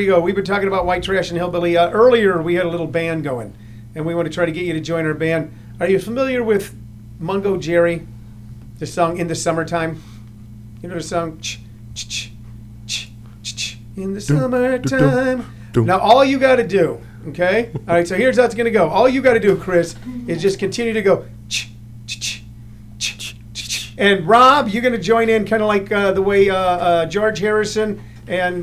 We go. We've been talking about white trash and hillbilly. Earlier, we had a little band going, and we want to try to get you to join our band. Are you familiar with Mungo Jerry, the song "In the Summertime"? You know the song "In the Summertime." Now, all you got to do, okay? All right. So here's how it's gonna go. All you got to do, Chris, is just continue to go. And Rob, you're gonna join in, kind of like the way George Harrison and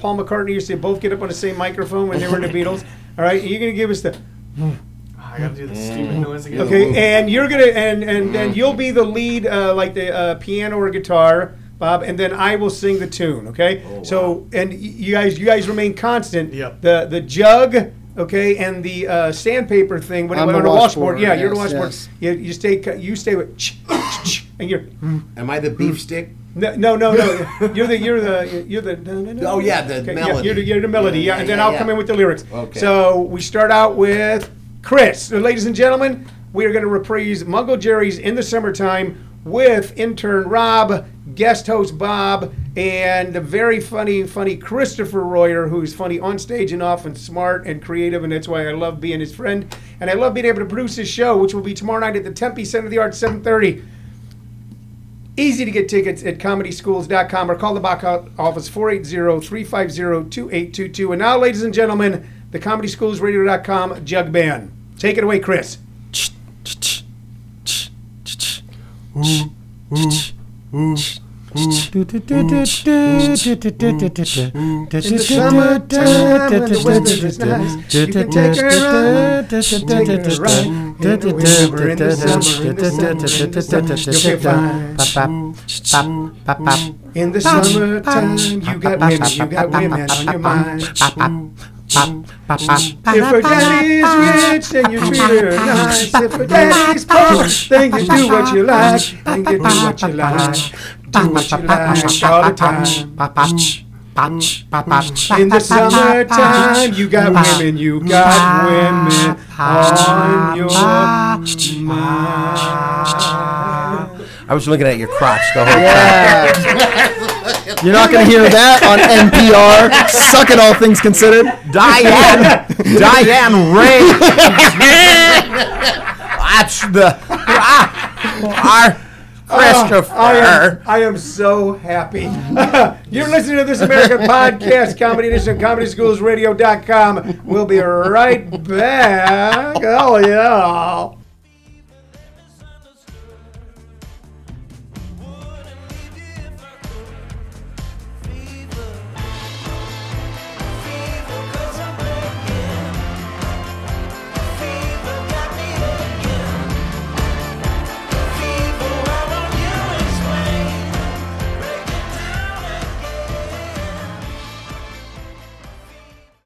Paul McCartney used to both get up on the same microphone when they were in the Beatles. All right, you're gonna give us the. I gotta do the stupid noise again. Okay, and you're gonna and you'll be the lead, like the piano or guitar, Bob, and then I will sing the tune. Okay. Oh, wow. So and you guys remain constant. Yep. The jug. Okay, and the sandpaper thing. When I'm the washboard. Yeah, yes, you're the washboard. Yes. You stay with. And you're. Am I the beef stick? No. You're the. No. Oh yeah, the okay, melody. Yeah, you're the melody. Yeah, and then I'll come in with the lyrics. Okay. So we start out with Chris. So, ladies and gentlemen, we are going to reprise Mungo Jerry's "In the Summertime" with intern Rob, guest host Bob, and the very funny Christopher Royer, who's funny on stage and off and smart and creative, and that's why I love being his friend. And I love being able to produce his show, which will be tomorrow night at the Tempe Center of the Arts, 7:30. Easy to get tickets at comedyschoolsradio.com or call the box office 480-350-2822. And now, ladies and gentlemen, the comedyschoolsradio.com jug band. Take it away, Chris. In the summertime when the weather is nice, you can take her a ride, in the winter, in the summer, you'll be fine. In the summertime, you got women on your mind. If her daddy's rich, then you treat her nice. If her daddy's poor, then you do what you like. Then you do what you like. Do what you like all the time. In the summertime, you got women on your mind. I was looking at your crotch the whole time. Yeah. You're not going to hear that on NPR. Suck it, all things considered. Diane Ray. That's the... our Christopher. I am so happy. You're listening to This American Podcast, Comedy Edition, ComedySchoolsRadio.com. We'll be right back. Oh, yeah.